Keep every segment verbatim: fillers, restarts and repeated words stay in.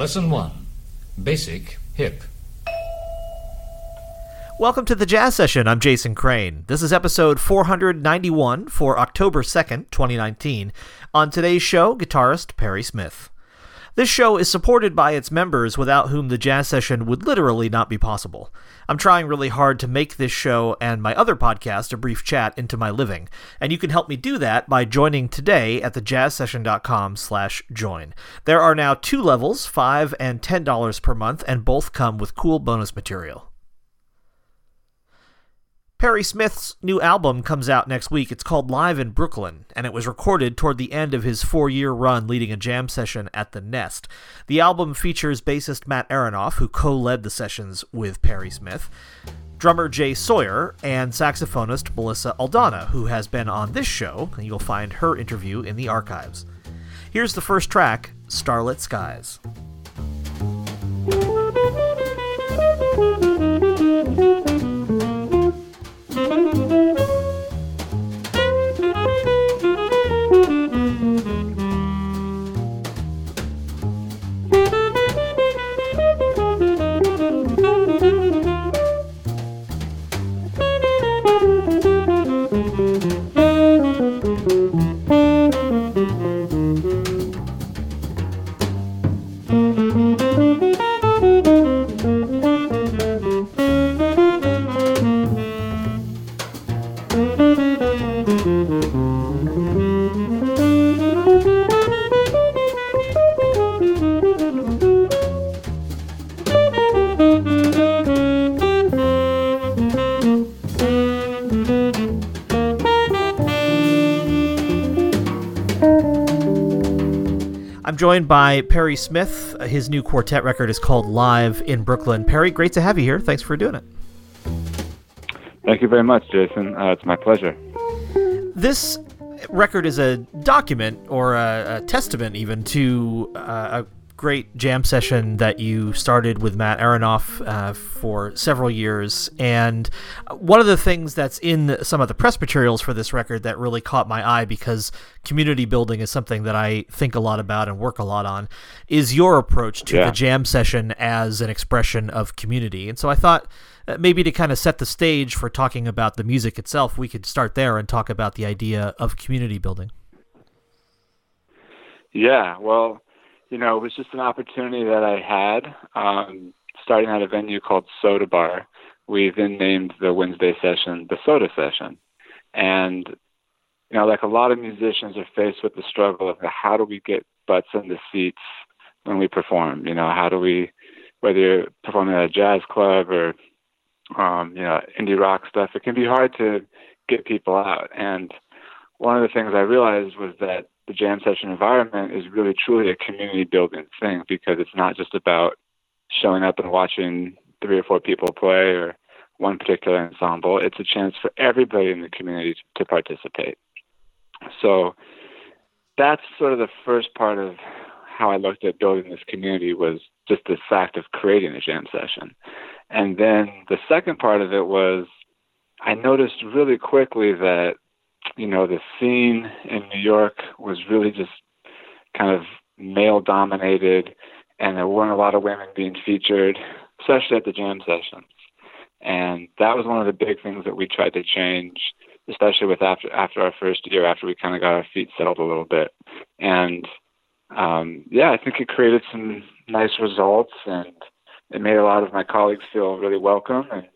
Lesson one, Basic Hip. Welcome to The Jazz Session. I'm Jason Crane. This is episode four ninety-one for October second, twenty nineteen. On today's show, guitarist Perry Smith. This show is supported by its members, without whom The Jazz Session would literally not be possible. I'm trying really hard to make this show and my other podcast, A Brief Chat, into my living, and you can help me do that by joining today at thejazzsession.com slash join. There are now two levels, five dollars and ten dollars per month, and both come with cool bonus material. Perry Smith's new album comes out next week. It's called Live in Brooklyn, and it was recorded toward the end of his four-year run leading a jam session at The Nest. The album features bassist Matt Aronoff, who co-led the sessions with Perry Smith, drummer Jay Sawyer, and saxophonist Melissa Aldana, who has been on this show, and you'll find her interview in the archives. Here's the first track, Starlit Skies. Joined by Perry Smith. His new quartet record is called Live in Brooklyn. Perry, great to have you here. Thanks for doing it. Thank you very much, Jason. Uh, it's my pleasure. This record is a document or a, a testament even to uh, a great jam session that you started with Matt Aronoff uh, for several years. And one of the things that's in some of the press materials for this record that really caught my eye, because community building is something that I think a lot about and work a lot on, is your approach to yeah. the jam session as an expression of community. And so I thought maybe to kind of set the stage for talking about the music itself, we could start there and talk about the idea of community building. Yeah, well, you know, it was just an opportunity that I had um, starting at a venue called Soda Bar. We then named the Wednesday session the Soda Session. And, you know, like a lot of musicians are faced with the struggle of how do we get butts in the seats when we perform? You know, how do we, whether you're performing at a jazz club or, um, you know, indie rock stuff, it can be hard to get people out. And one of the things I realized was that the jam session environment is really truly a community building thing, because it's not just about showing up and watching three or four people play or one particular ensemble. It's a chance for everybody in the community to participate. So that's sort of the first part of how I looked at building this community, was just the fact of creating a jam session. And then the second part of it was I noticed really quickly that, you know, the scene in New York was really just kind of male dominated, and there weren't a lot of women being featured, especially at the jam sessions. And that was one of the big things that we tried to change, especially with after after our first year, after we kind of got our feet settled a little bit. And, um, yeah, I think it created some nice results, and it made a lot of my colleagues feel really welcome. And,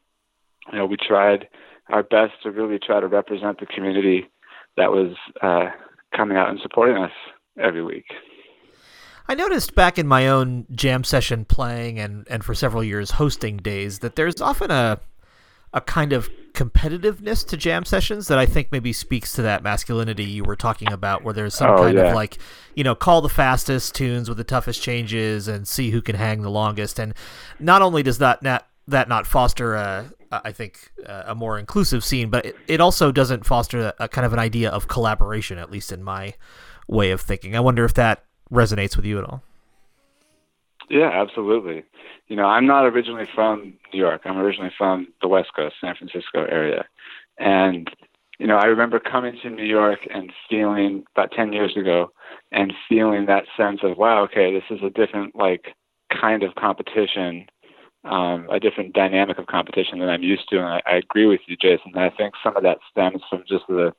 you know, we tried our best to really try to represent the community that was uh, coming out and supporting us every week. I noticed back in my own jam session playing and, and for several years hosting days that there's often a a kind of competitiveness to jam sessions that I think maybe speaks to that masculinity you were talking about, where there's some oh, kind yeah. of like, you know, call the fastest tunes with the toughest changes and see who can hang the longest. And not only does that not, that not foster a, I think, uh, a more inclusive scene, but it, it also doesn't foster a, a kind of an idea of collaboration, at least in my way of thinking. I wonder if that resonates with you at all. Yeah, absolutely. You know, I'm not originally from New York. I'm originally from the West Coast, San Francisco area. And, you know, I remember coming to New York and feeling about ten years ago and feeling that sense of, wow, okay, this is a different, like, kind of competition, um, a different dynamic of competition than I'm used to. And I, I agree with you, Jason. I think some of that stems from just the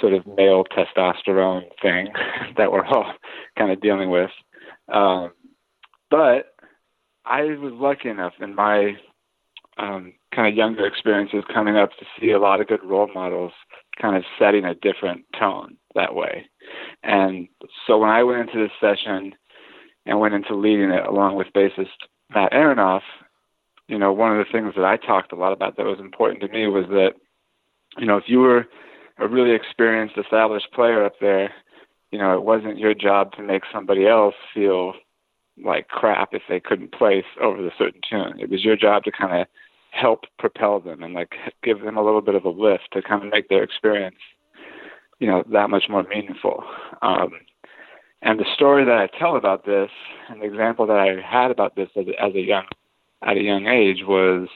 sort of male testosterone thing that we're all kind of dealing with. Um, but I was lucky enough in my um, kind of younger experiences coming up to see a lot of good role models kind of setting a different tone that way. And so when I went into this session and went into leading it along with bassist Matt Aronoff, you know, one of the things that I talked a lot about that was important to me was that, you know, if you were a really experienced, established player up there, you know, it wasn't your job to make somebody else feel like crap if they couldn't place over the certain tune. It was your job to kind of help propel them and like give them a little bit of a lift to kind of make their experience, you know, that much more meaningful. Um, and the story that I tell about this and the example that I had about this as, as a young, at a young age was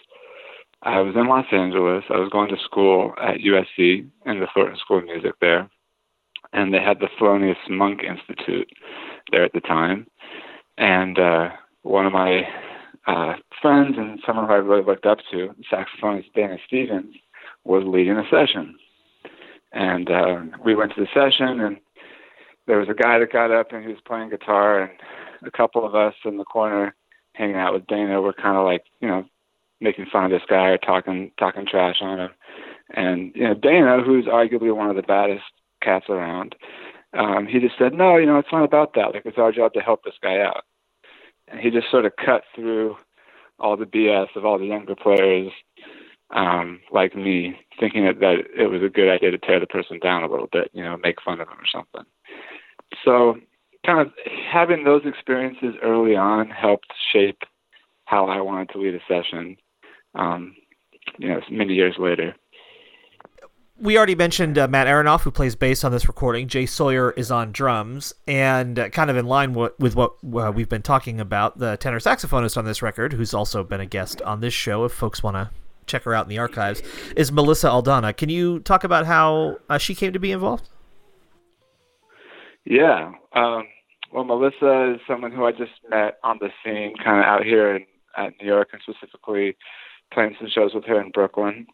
I was in Los Angeles. I was going to school at U S C in the Thornton School of Music there. And they had the Thelonious Monk Institute there at the time. And uh, one of my uh, friends and someone who I really looked up to, saxophonist Danny Stevens, was leading a session. And uh, we went to the session, and there was a guy that got up, and he was playing guitar, and a couple of us in the corner hanging out with Dana were kind of like, you know, making fun of this guy or talking talking trash on him. And, you know, Dana, who's arguably one of the baddest cats around, um, he just said, no, you know, it's not about that. Like, it's our job to help this guy out. And he just sort of cut through all the B S of all the younger players um, like me, thinking that, that it was a good idea to tear the person down a little bit, you know, make fun of them or something. So kind of having those experiences early on helped shape how I wanted to lead a session, um, you know, many years later. We already mentioned uh, Matt Aronoff, who plays bass on this recording. Jay Sawyer is on drums, and uh, kind of in line w- with what uh, we've been talking about, the tenor saxophonist on this record, who's also been a guest on this show, if folks want to check her out in the archives, is Melissa Aldana. Can you talk about how uh, she came to be involved? Yeah. Um, well, Melissa is someone who I just met on the scene kind of out here in at New York, and specifically playing some shows with her in Brooklyn.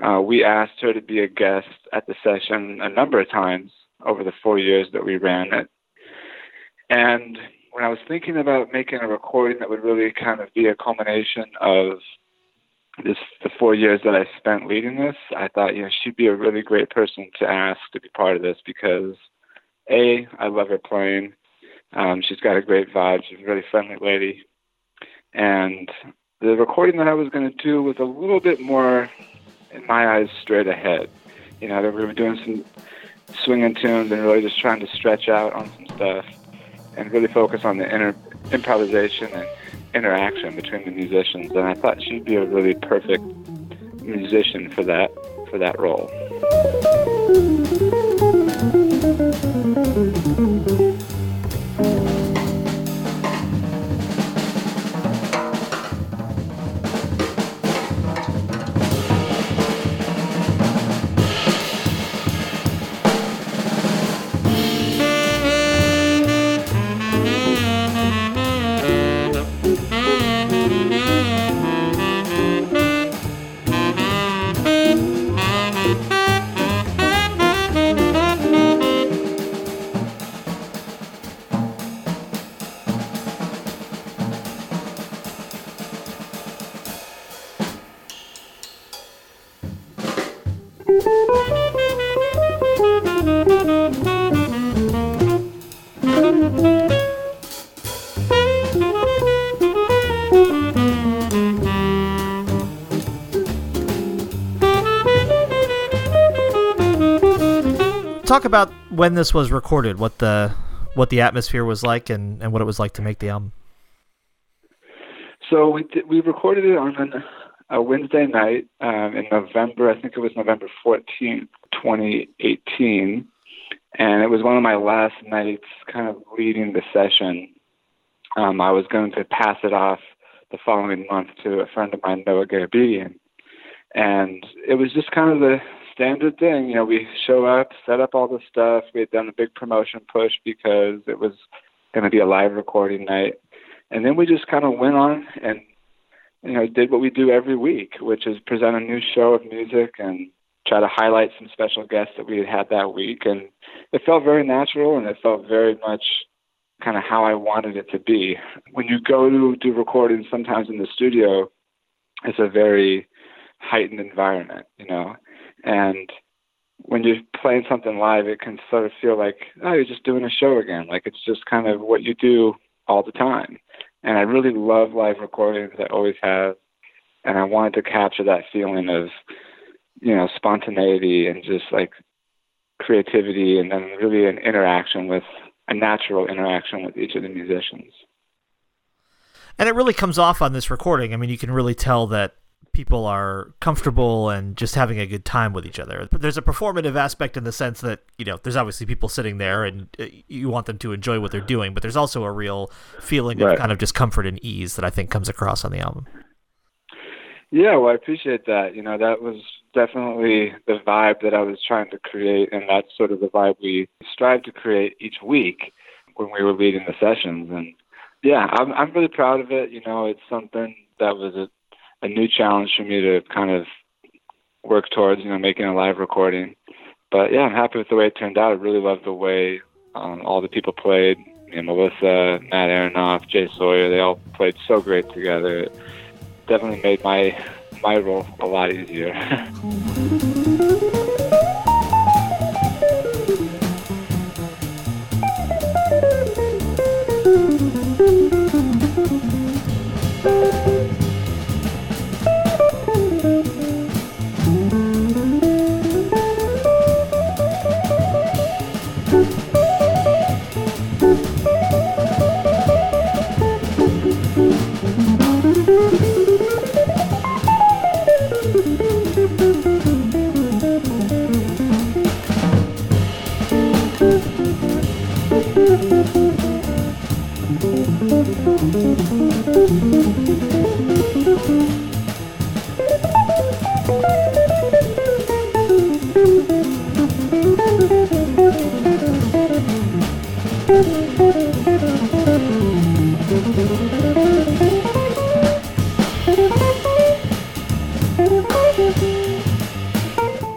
Uh, we asked her to be a guest at the session a number of times over the four years that we ran it. And when I was thinking about making a recording that would really kind of be a culmination of this, the four years that I spent leading this, I thought, you know, she'd be a really great person to ask to be part of this because, A, I love her playing. Um, she's got a great vibe. She's a really friendly lady. And the recording that I was going to do was a little bit more, in my eyes, straight ahead. You know, we were doing some swinging tunes and really just trying to stretch out on some stuff and really focus on the inter- improvisation and interaction between the musicians. And I thought she'd be a really perfect musician for that for that role. Talk about when this was recorded, what the what the atmosphere was like, and, and what it was like to make the album. So we did, we recorded it on an, a Wednesday night um, in November. I think it was November fourteenth, twenty eighteen, and it was one of my last nights, kind of leading the session. Um, I was going to pass it off the following month to a friend of mine, Noah Garbedian, and it was just kind of the standard thing. You know, we show up, set up all the stuff. We had done a big promotion push because it was going to be a live recording night. And then we just kind of went on and, you know, did what we do every week, which is present a new show of music and try to highlight some special guests that we had had that week. And it felt very natural, and it felt very much kind of how I wanted it to be. When you go to do recordings, sometimes in the studio, it's a very heightened environment, you know, and when you're playing something live, it can sort of feel like, oh, you're just doing a show again. Like, it's just kind of what you do all the time. And I really love live recordings. I always have. And I wanted to capture that feeling of, you know, spontaneity and just like creativity, and then really an interaction with a natural interaction with each of the musicians. And it really comes off on this recording. I mean, you can really tell that people are comfortable and just having a good time with each other. There's a performative aspect in the sense that, you know, there's obviously people sitting there and you want them to enjoy what they're doing, but there's also a real feeling right. of kind of discomfort and ease that I think comes across on the album. Yeah, well, I appreciate that. You know, that was definitely the vibe that I was trying to create, and that's sort of the vibe we strive to create each week when we were leading the sessions. And yeah, I'm, I'm really proud of it. You know, it's something that was a a new challenge for me to kind of work towards, you know, making a live recording. But yeah, I'm happy with the way it turned out. I really loved the way um, all the people played. You know, Melissa, Matt Aronoff, Jay Sawyer, they all played so great together. It definitely made my, my role a lot easier.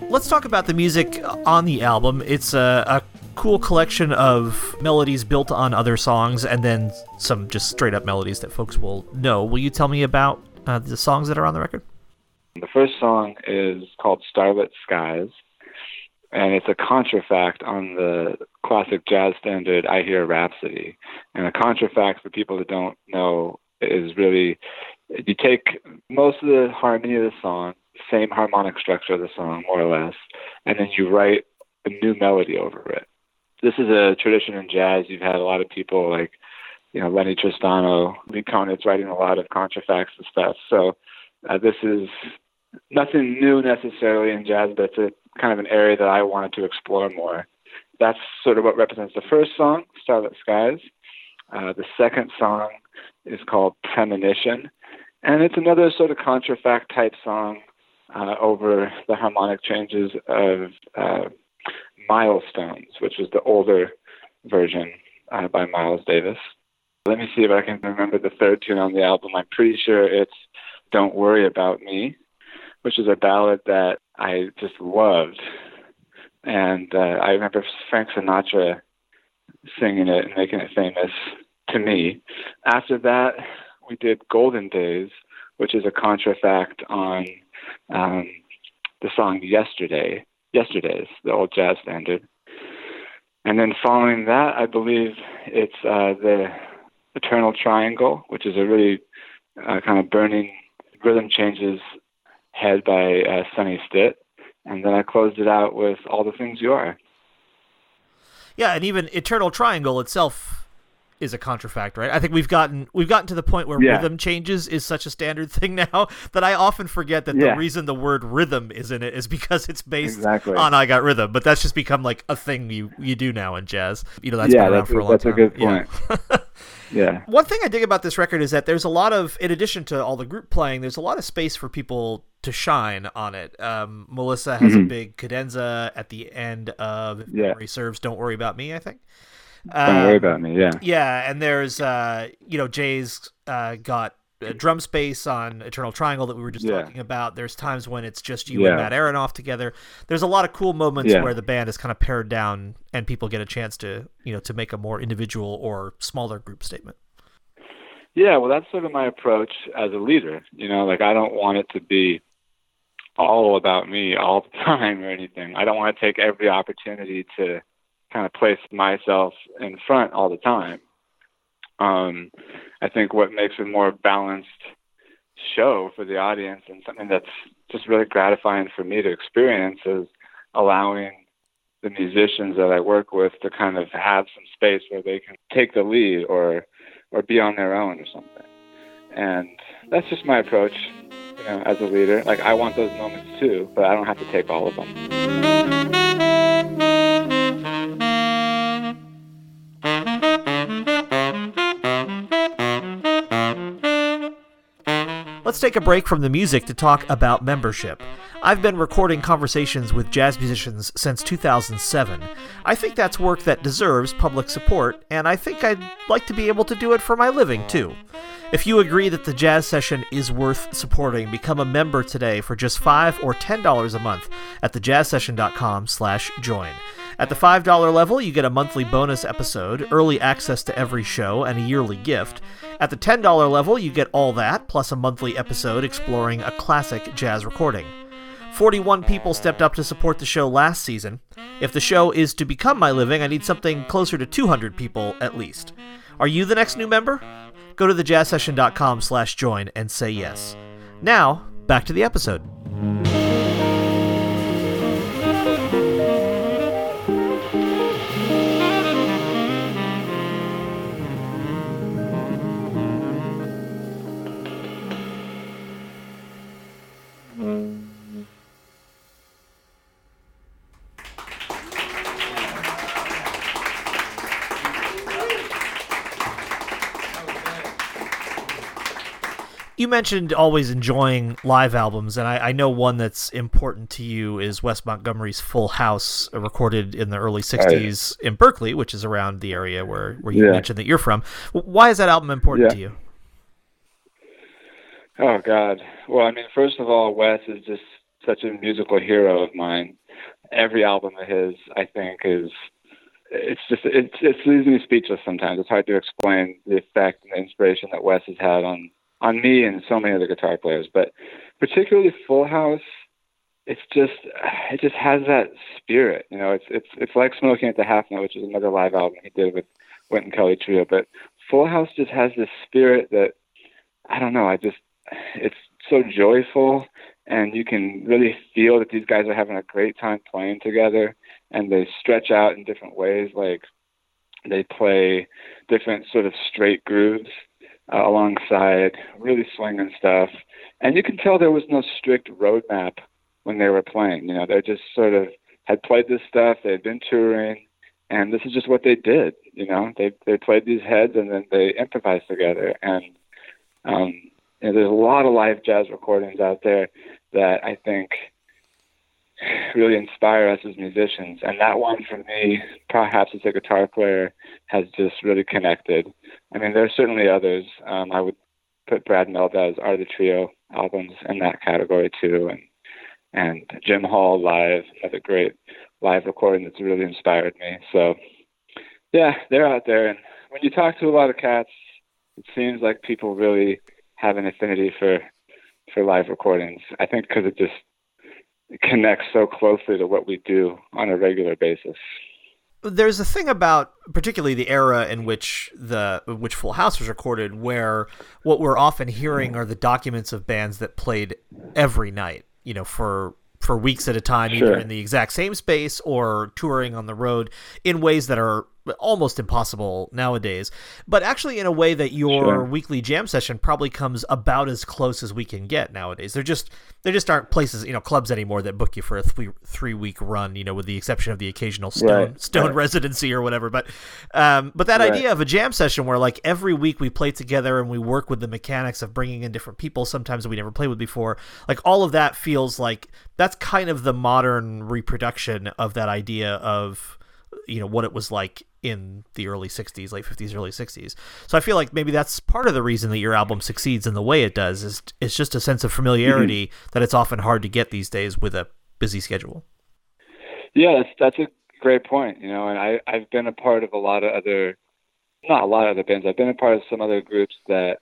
Let's talk about the music on the album. It's a, a cool collection of melodies built on other songs, and then some just straight up melodies that folks will know. Will you tell me about uh, the songs that are on the record? The first song is called Starlit Skies, and it's a contrafact on the classic jazz standard I Hear a Rhapsody. And a contrafact, for people that don't know, is really, you take most of the harmony of the song, same harmonic structure of the song more or less, and then you write a new melody over it. This is a tradition in jazz. You've had a lot of people like, you know, Lenny Tristano, Lee Konitz writing a lot of contrafacts and stuff. So uh, this is nothing new necessarily in jazz, but it's a, kind of an area that I wanted to explore more. That's sort of what represents the first song, Starlit Skies. Uh, the second song is called Premonition, and it's another sort of contrafact type song uh, over the harmonic changes of uh, Milestones, which was the older version uh, by Miles Davis. Let me see if I can remember the third tune on the album. I'm pretty sure it's Don't Worry About Me, which is a ballad that I just loved. And uh, I remember Frank Sinatra singing it and making it famous to me. After that, we did Golden Days, which is a contrafact on um, the song Yesterday. Yesterday's, the old jazz standard. And then following that, I believe it's uh, the Eternal Triangle, which is a really uh, kind of burning rhythm changes head by uh, Sonny Stitt. And then I closed it out with All the Things You Are. Yeah, and even Eternal Triangle itself is a contrafact, right? I think we've gotten we've gotten to the point where yeah. rhythm changes is such a standard thing now that I often forget that yeah. the reason the word rhythm is in it is because it's based exactly. on I Got Rhythm, but that's just become like a thing you, you do now in jazz. You know, that's yeah, been around that's, for a long that's time. That's a good point. Yeah. yeah. One thing I dig about this record is that there's a lot of, in addition to all the group playing, there's a lot of space for people to shine on it. Um, Melissa has mm-hmm. a big cadenza at the end of, if yeah. memory serves, Don't Worry About Me, I think. Uh, Don't Worry About Me, yeah. Yeah, and there's, uh, you know, Jay's uh, got a drum space on Eternal Triangle that we were just yeah. talking about. There's times when it's just you yeah. and Matt Aronoff together. There's a lot of cool moments yeah. where the band is kind of pared down and people get a chance to, you know, to make a more individual or smaller group statement. Yeah, well, that's sort of my approach as a leader. You know, like, I don't want it to be all about me all the time or anything. I don't want to take every opportunity to kind of place myself in front all the time. Um, I think what makes a more balanced show for the audience and something that's just really gratifying for me to experience is allowing the musicians that I work with to kind of have some space where they can take the lead or or be on their own or something. And that's just my approach, you know, as a leader. Like, I want those moments too, but I don't have to take all of them. Let's take a break from the music to talk about membership. I've been recording conversations with jazz musicians since two thousand seven. I think that's work that deserves public support, and I think I'd like to be able to do it for my living, too. If you agree that the Jazz Session is worth supporting, become a member today for just five dollars or ten dollars a month at the jazz session dot com slash join. At the five dollars level, you get a monthly bonus episode, early access to every show, and a yearly gift. At the ten dollars level, you get all that, plus a monthly episode exploring a classic jazz recording. forty-one people stepped up to support the show last season. If the show is to become my living, I need something closer to two hundred people at least. Are you the next new member? Go to the jazz session dot com slash join and say yes. Now, back to the episode. You mentioned always enjoying live albums, and I, I know one that's important to you is Wes Montgomery's Full House, recorded in the early sixties right. in Berkeley, which is around the area where, where you yeah. mentioned that you're from. Why is that album important yeah. to you? Oh, God. Well, I mean, first of all, Wes is just such a musical hero of mine. Every album of his, I think, is... It's just, it, it leaves me speechless sometimes. It's hard to explain the effect and the inspiration that Wes has had on on me and so many other guitar players, but particularly Full House, it's just, it just has that spirit, you know, it's, it's, it's like Smoking at the Half Note, which is another live album he did with Wynton and Kelly Trio, but Full House just has this spirit that, I don't know, I just, it's so joyful, and you can really feel that these guys are having a great time playing together, and they stretch out in different ways, like they play different sort of straight grooves, Uh, alongside really swinging stuff. And you can tell there was no strict roadmap when they were playing. You know, they just sort of had played this stuff. They had been touring, and this is just what they did. You know, they they played these heads, and then they improvised together. And um, you know, there's a lot of live jazz recordings out there that I think really inspire us as musicians. And that one for me, perhaps as a guitar player, has just really connected. I mean, there are certainly others. Um, I would put Brad Meldow's Art of the Trio albums in that category too. And and Jim Hall Live, another great live recording that's really inspired me. So yeah, they're out there. And when you talk to a lot of cats, it seems like people really have an affinity for, for live recordings. I think because it just connects so closely to what we do on a regular basis. There's a thing about particularly the era in which the which Full House was recorded, where what we're often hearing are the documents of bands that played every night, you know, for for weeks at a time, sure. either in the exact same space or touring on the road in ways that are almost impossible nowadays, but actually in a way that your sure. weekly jam session probably comes about as close as we can get nowadays. There just there just aren't places, you know, clubs anymore that book you for a three, three week run, you know, with the exception of the occasional Stone, right. stone right. residency or whatever. But um, but that right. idea of a jam session where like every week we play together and we work with the mechanics of bringing in different people, sometimes we never played with before, like all of that feels like that's kind of the modern reproduction of that idea of, you know, what it was like in the early sixties, late fifties, early sixties. So I feel like maybe that's part of the reason that your album succeeds in the way it does, is it's just a sense of familiarity mm-hmm. that it's often hard to get these days with a busy schedule. Yeah, that's, that's a great point. You know, and I, I've been a part of a lot of other, not a lot of other bands. I've been a part of some other groups that,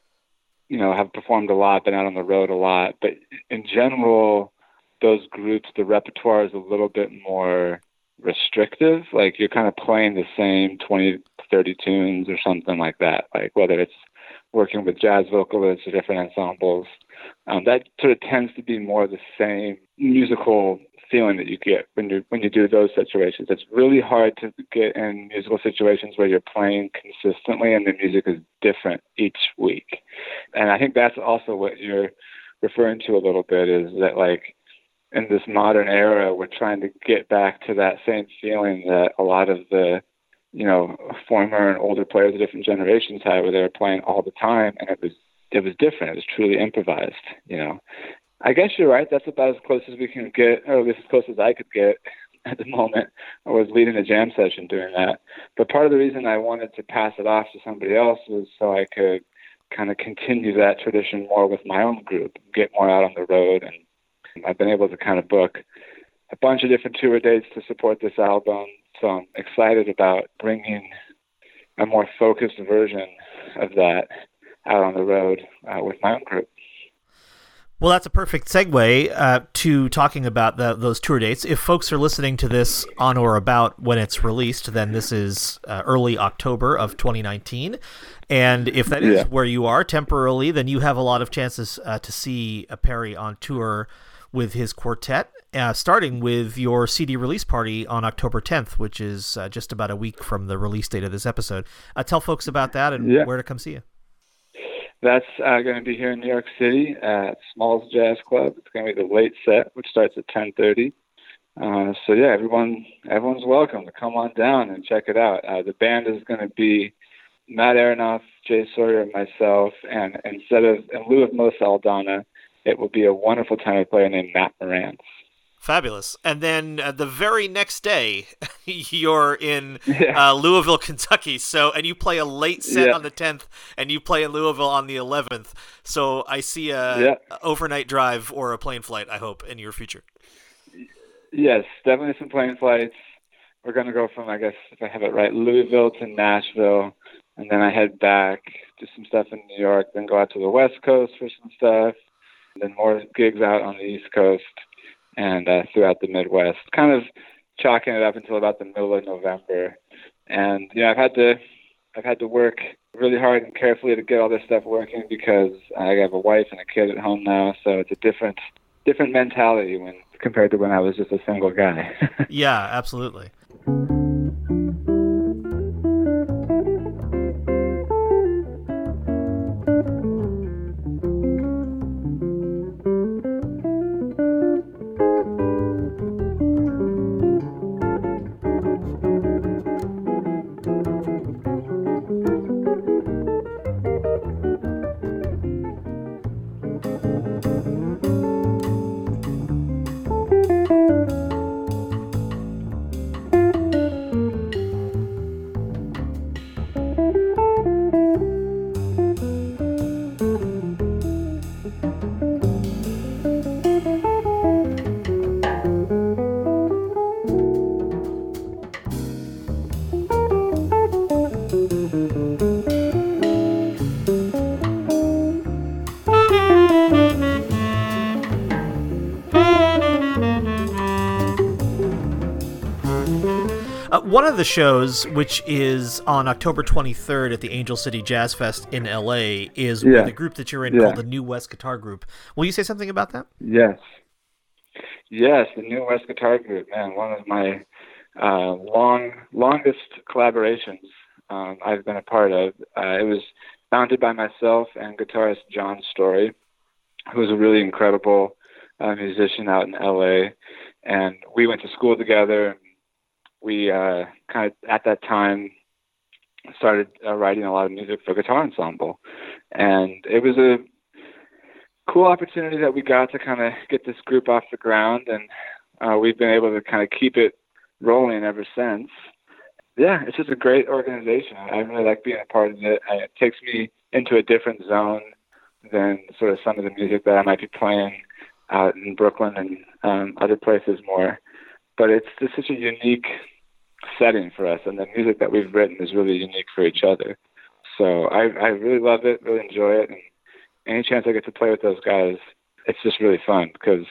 you know, have performed a lot, been out on the road a lot, but in general, those groups, the repertoire is a little bit more restrictive. Like you're kind of playing the same twenty, thirty tunes or something like that. Like whether it's working with jazz vocalists or different ensembles, um, that sort of tends to be more the same musical feeling that you get when you when you do those situations. It's really hard to get in musical situations where you're playing consistently and the music is different each week. And I think that's also what you're referring to a little bit, is that like, in this modern era, we're trying to get back to that same feeling that a lot of the, you know, former and older players of different generations had, where they were playing all the time, and it was it was different. It was truly improvised. You know, I guess you're right. That's about as close as we can get, or at least as close as I could get at the moment. I was leading a jam session doing that, but part of the reason I wanted to pass it off to somebody else was so I could kind of continue that tradition more with my own group, get more out on the road. And I've been able to kind of book a bunch of different tour dates to support this album, so I'm excited about bringing a more focused version of that out on the road uh, with my own group. Well, that's a perfect segue uh, to talking about the, those tour dates. If folks are listening to this on or about when it's released, then this is uh, early October of twenty nineteen. And if that is yeah. where you are temporarily, then you have a lot of chances uh, to see uh, Perry on tour with his quartet, uh, starting with your C D release party on October tenth, which is uh, just about a week from the release date of this episode. Uh, tell folks about that and yeah. where to come see you. That's uh, going to be here in New York City at Small's Jazz Club. It's going to be the late set, which starts at ten thirty. Uh, so, yeah, everyone, everyone's welcome to come on down and check it out. Uh, the band is going to be Matt Aronoff, Jay Sawyer, and myself. And instead of in lieu of Melissa Aldana, it will be a wonderful tenor player named Matt Aronoff. Fabulous. And then uh, the very next day, you're in yeah. uh, Louisville, Kentucky. So, and you play a late set yeah. on the tenth, and you play in Louisville on the eleventh. So I see a yeah. overnight drive or a plane flight, I hope, in your future. Yes, definitely some plane flights. We're going to go from, I guess, if I have it right, Louisville to Nashville. And then I head back, do some stuff in New York, then go out to the West Coast for some stuff, and then more gigs out on the East Coast. And uh, throughout the Midwest, kind of chalking it up until about the middle of November. And you know, I've had to, I've had to work really hard and carefully to get all this stuff working, because I have a wife and a kid at home now. So it's a different, different mentality when compared to when I was just a single guy. Yeah, absolutely. One of the shows, which is on October twenty-third at the Angel City Jazz Fest in L A, is yeah. with a group that you're in yeah. called the New West Guitar Group. Will you say something about that? Yes. Yes, the New West Guitar Group, man, one of my uh, long, longest collaborations um, I've been a part of. Uh, it was founded by myself and guitarist John Story, who is a really incredible uh, musician out in L A. And we went to school together. We uh, kind of, at that time, started uh, writing a lot of music for Guitar Ensemble. And it was a cool opportunity that we got to kind of get this group off the ground. And uh, we've been able to kind of keep it rolling ever since. yeah, it's just a great organization. I really like being a part of it. It takes me into a different zone than sort of some of the music that I might be playing out in Brooklyn and um, other places more. But it's just such a unique setting for us, and the music that we've written is really unique for each other. So I, I really love it, really enjoy it, and any chance I get to play with those guys, it's just really fun, because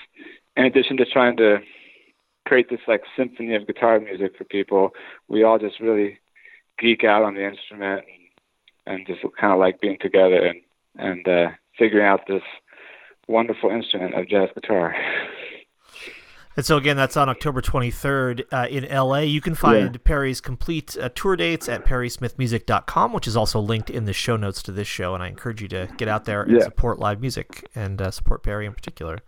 in addition to trying to create this like symphony of guitar music for people, we all just really geek out on the instrument and, and just kind of like being together and, and uh, figuring out this wonderful instrument of jazz guitar. And so, again, that's on October twenty-third uh, in L A. You can find yeah. Perry's complete uh, tour dates at Perry Smith Music dot com, which is also linked in the show notes to this show. And I encourage you to get out there and yeah. support live music and uh, support Perry in particular.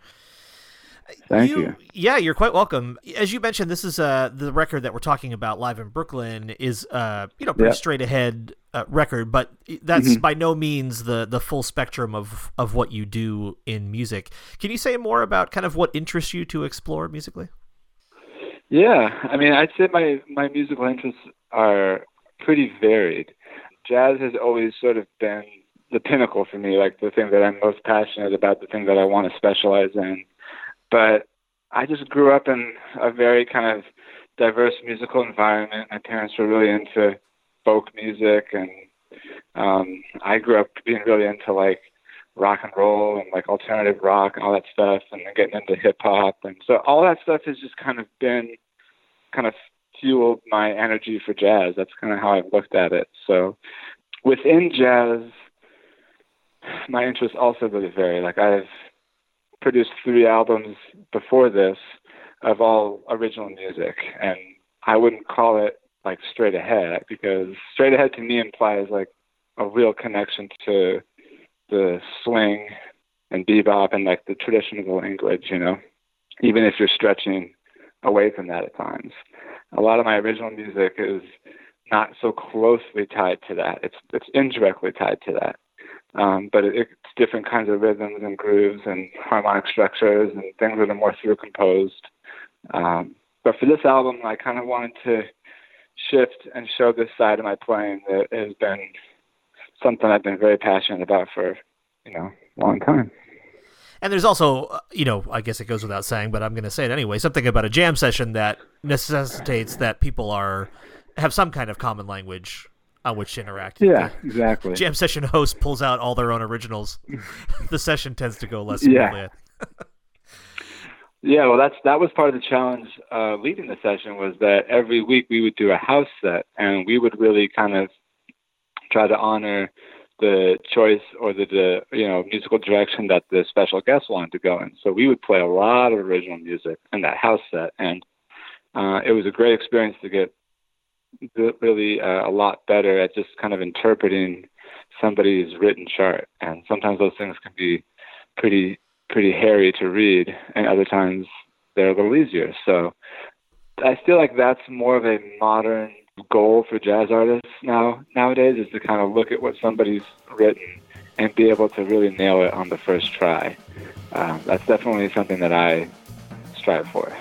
Thank you, you. Yeah, you're quite welcome. As you mentioned, this is uh, the record that we're talking about, Live in Brooklyn, is uh, you know pretty yeah. straight ahead uh, record, but that's mm-hmm. by no means the the full spectrum of, of what you do in music. Can you say more about kind of what interests you to explore musically? Yeah, I mean, I'd say my, my musical interests are pretty varied. Jazz has always sort of been the pinnacle for me, like the thing that I'm most passionate about, the thing that I want to specialize in. But I just grew up in a very kind of diverse musical environment. My parents were really into folk music, and um, I grew up being really into like rock and roll and like alternative rock and all that stuff, and then getting into hip hop. And so all that stuff has just kind of been kind of fueled my energy for jazz. That's kind of how I've looked at it. So within jazz, my interests also really vary. Like I've produced three albums before this of all original music, and I wouldn't call it like straight ahead, because straight ahead to me implies like a real connection to the swing and bebop and like the traditional language, you know, even if you're stretching away from that at times. A lot of my original music is not so closely tied to that. It's it's indirectly tied to that. Um, but it, it's different kinds of rhythms and grooves and harmonic structures and things that are more through composed. Um, but for this album, I kind of wanted to shift and show this side of my playing that has been something I've been very passionate about for, you know, a long time. And there's also, you know, I guess it goes without saying, but I'm going to say it anyway, something about a jam session that necessitates that people are have some kind of common language on which to interact. Yeah, the exactly. Jam session host pulls out all their own originals. The session tends to go less smoothly. Yeah. yeah, well, that's that was part of the challenge uh, leading the session, was that every week we would do a house set, and we would really kind of try to honor the choice or the, the you know musical direction that the special guest wanted to go in. So we would play a lot of original music in that house set, and uh, it was a great experience to get really uh, a lot better at just kind of interpreting somebody's written chart. And sometimes those things can be pretty pretty hairy to read, and other times they're a little easier. So I feel like that's more of a modern goal for jazz artists now nowadays, is to kind of look at what somebody's written and be able to really nail it on the first try. Uh, that's definitely something that I strive for.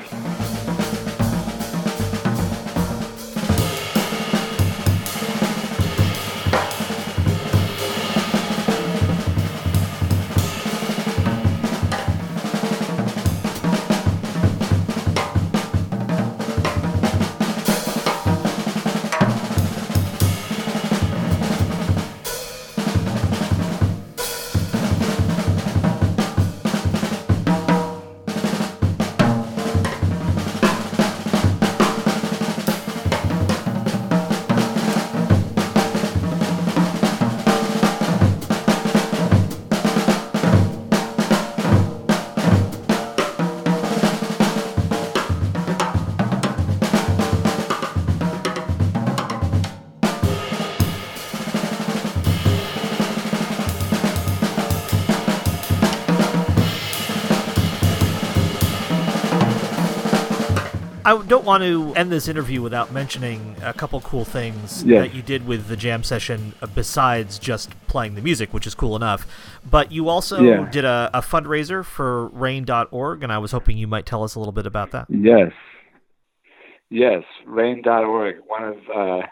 I don't want to end this interview without mentioning a couple cool things yes. that you did with the jam session besides just playing the music, which is cool enough. But you also yeah. did a, a fundraiser for Rain dot org, and I was hoping you might tell us a little bit about that. Yes. Yes, Rain dot org, one of uh,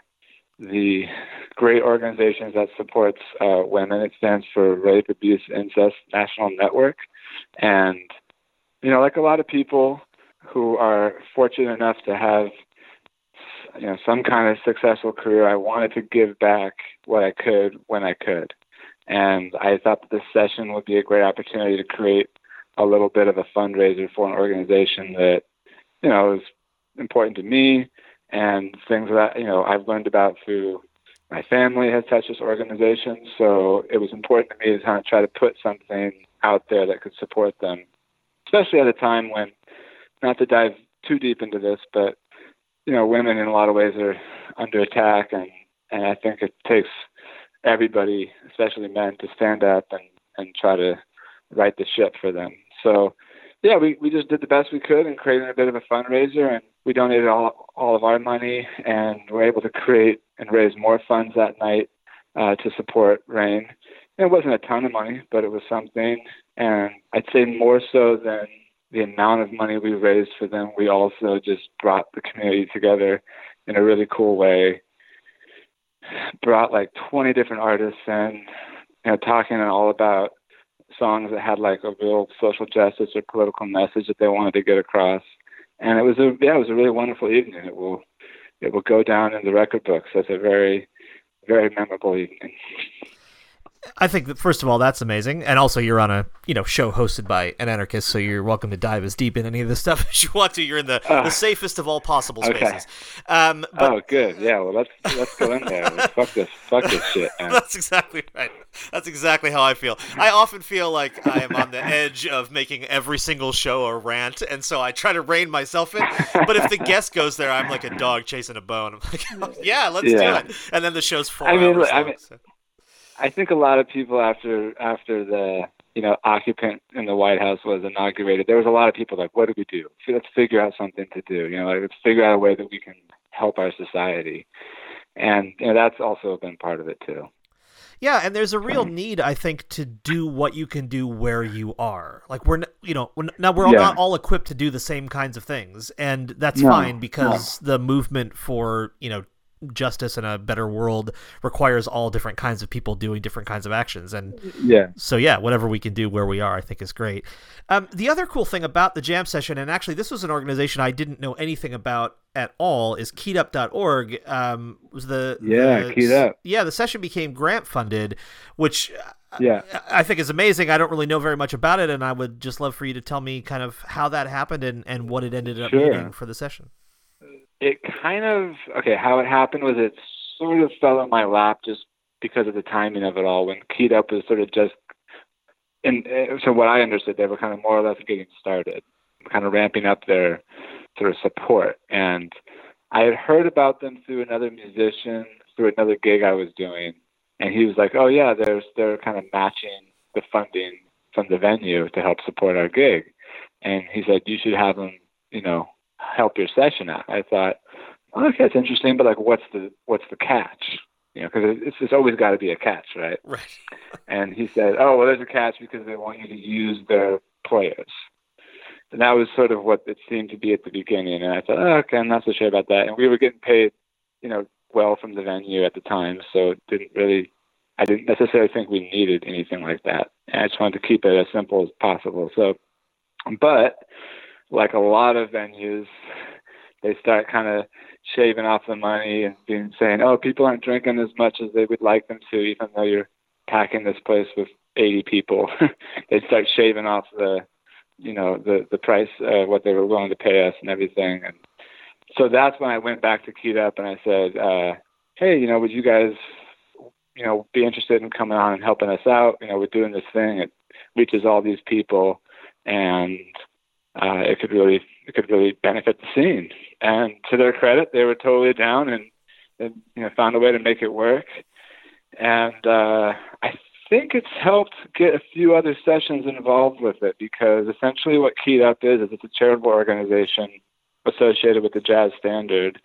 the great organizations that supports uh, women. It stands for Rape, Abuse, Incest National Network. And, you know, like a lot of people who are fortunate enough to have, you know, some kind of successful career, I wanted to give back what I could when I could. And I thought that this session would be a great opportunity to create a little bit of a fundraiser for an organization that, you know, is important to me, and things that, you know, I've learned about through my family has touched this organization. So it was important to me to kind of try to put something out there that could support them, especially at a time when, not to dive too deep into this, but, you know, women in a lot of ways are under attack, and, and I think it takes everybody, especially men, to stand up and, and try to right the ship for them. So, yeah, we, we just did the best we could and created a bit of a fundraiser, and we donated all, all of our money, and were able to create and raise more funds that night uh, to support Rain. And it wasn't a ton of money, but it was something, and I'd say more so than the amount of money we raised for them, we also just brought the community together in a really cool way. Brought like twenty different artists in, you know, talking all about songs that had like a real social justice or political message that they wanted to get across. And it was a yeah, it was a really wonderful evening. It will it will go down in the record books as a very, very memorable evening. I think that, first of all, that's amazing, and also you're on a you know show hosted by an anarchist, so you're welcome to dive as deep in any of this stuff as you want to. You're in the, oh. the safest of all possible spaces. Okay. Um, but... Oh, good. Yeah. Well, let's let's go in there. fuck this. Fuck this shit, man. That's exactly right. That's exactly how I feel. I often feel like I am on the edge of making every single show a rant, and so I try to rein myself in. But if the guest goes there, I'm like a dog chasing a bone. I'm like, oh, yeah, let's yeah. do it. And then the show's four I mean, hours I mean, long, so. I think a lot of people after after the you know occupant in the White House was inaugurated, there was a lot of people like, what do we do? Let's figure out something to do. You know, like, let's figure out a way that we can help our society, and you know, that's also been part of it too. Yeah, and there's a real need, I think, to do what you can do where you are. Like we're, you know, we're, now we're yeah. not all equipped to do the same kinds of things, and that's no, fine because no. the movement for you know. justice in a better world requires all different kinds of people doing different kinds of actions. And yeah, so yeah, whatever we can do where we are, I think is great. Um, the other cool thing about the Jam Session, and actually this was an organization I didn't know anything about at all, is keyed up dot org. Um, was the, yeah, the, Keyed Up. Yeah. The session became grant funded, which yeah. I, I think is amazing. I don't really know very much about it. And I would just love for you to tell me kind of how that happened and, and what it ended up sure. meaning for the session. It kind of, okay, how it happened was it sort of fell in my lap just because of the timing of it all, when Keyed Up was sort of just, and so what I understood, they were kind of more or less getting started, kind of ramping up their sort of support. And I had heard about them through another musician, through another gig I was doing, and he was like, oh yeah, there's they're kind of matching the funding from the venue to help support our gig. And he said, you should have them, you know, help your session out. I thought, well, okay, that's interesting, but like, what's the what's the catch? You know, because it's, it's always got to be a catch, right? Right. And he said, oh, well, there's a catch because they want you to use their players. And that was sort of what it seemed to be at the beginning. And I thought, oh, okay, I'm not so sure about that. And we were getting paid, you know, well from the venue at the time, so it didn't really, I didn't necessarily think we needed anything like that. And I just wanted to keep it as simple as possible. So, but like a lot of venues, they start kind of shaving off the money and being saying, oh, people aren't drinking as much as they would like them to, even though you're packing this place with eighty people. They start shaving off the, you know, the, the price of what they were willing to pay us and everything. And so that's when I went back to Keyed Up and I said, uh, hey, you know, would you guys, you know, be interested in coming on and helping us out? You know, we're doing this thing. It reaches all these people. And Uh, it could really, it could really benefit the scene. And to their credit, they were totally down and, and you know, found a way to make it work. And uh, I think it's helped get a few other sessions involved with it, because essentially what Keyed Up is, is it's a charitable organization associated with the Jazz Standard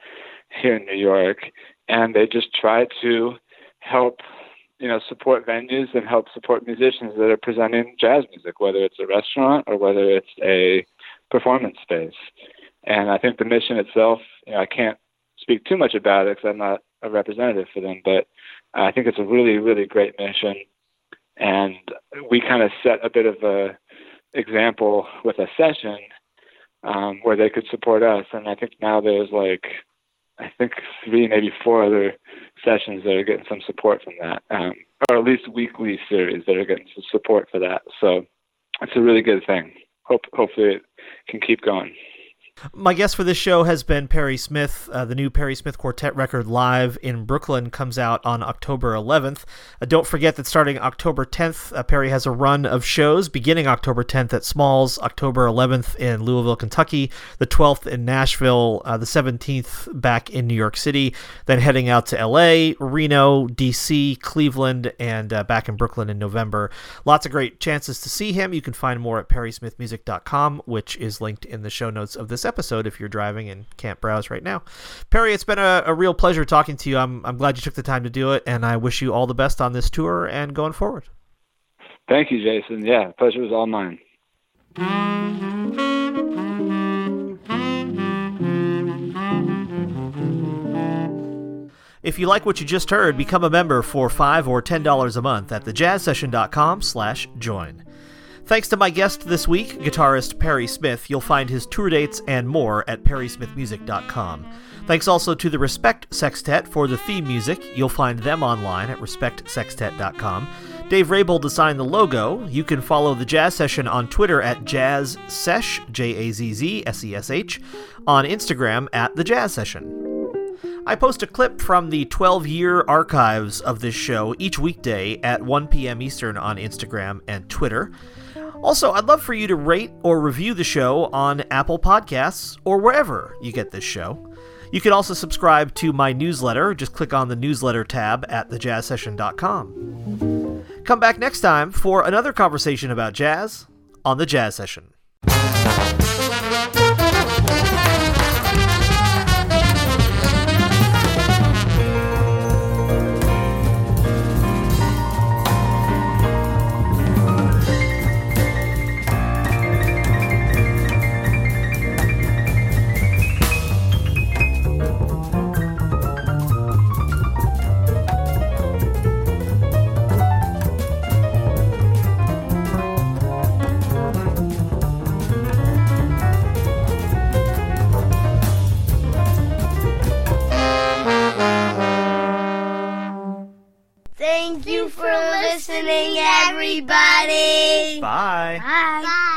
here in New York. And they just try to help, you know, support venues and help support musicians that are presenting jazz music, whether it's a restaurant or whether it's a performance space. And I think the mission itself, you know, I can't speak too much about it because I'm not a representative for them, but I think it's a really, really great mission. And we kind of set a bit of a example with a session um, where they could support us. And I think now there's like, I think three, maybe four other sessions that are getting some support from that, um, or at least weekly series that are getting some support for that. So it's a really good thing. Hope, hopefully it can keep going. My guest for this show has been Perry Smith. Uh, the new Perry Smith Quartet record, Live in Brooklyn, comes out on October eleventh. Uh, don't forget that starting October tenth, uh, Perry has a run of shows beginning October tenth at Smalls, October eleventh in Louisville, Kentucky, the twelfth in Nashville, uh, the seventeenth back in New York City, then heading out to L A, Reno, D C, Cleveland, and uh, back in Brooklyn in November. Lots of great chances to see him. You can find more at Perry Smith Music dot com, which is linked in the show notes of this episode. episode if you're driving and can't browse right now. Perry, it's been a, a real pleasure talking to you. I'm, I'm glad you took the time to do it, and I wish you all the best on this tour and going forward. Thank you, Jason. Yeah, the pleasure was all mine. If you like what you just heard, become a member for five dollars or ten dollars a month at the jazz session dot com slash join. Thanks to my guest this week, guitarist Perry Smith. You'll find his tour dates and more at Perry Smith Music dot com. Thanks also to the Respect Sextet for the theme music. You'll find them online at respect sextet dot com. Dave Rabel designed the logo. You can follow The Jazz Session on Twitter at JazzSesh, J A Z Z S E S H, on Instagram at The Jazz Session. I post a clip from the twelve-year archives of this show each weekday at one p.m. Eastern on Instagram and Twitter. Also, I'd love for you to rate or review the show on Apple Podcasts or wherever you get this show. You can also subscribe to my newsletter. Just click on the newsletter tab at the jazz session dot com. Come back next time for another conversation about jazz on The Jazz Session. Thank you for listening, everybody. Bye. Bye. Bye.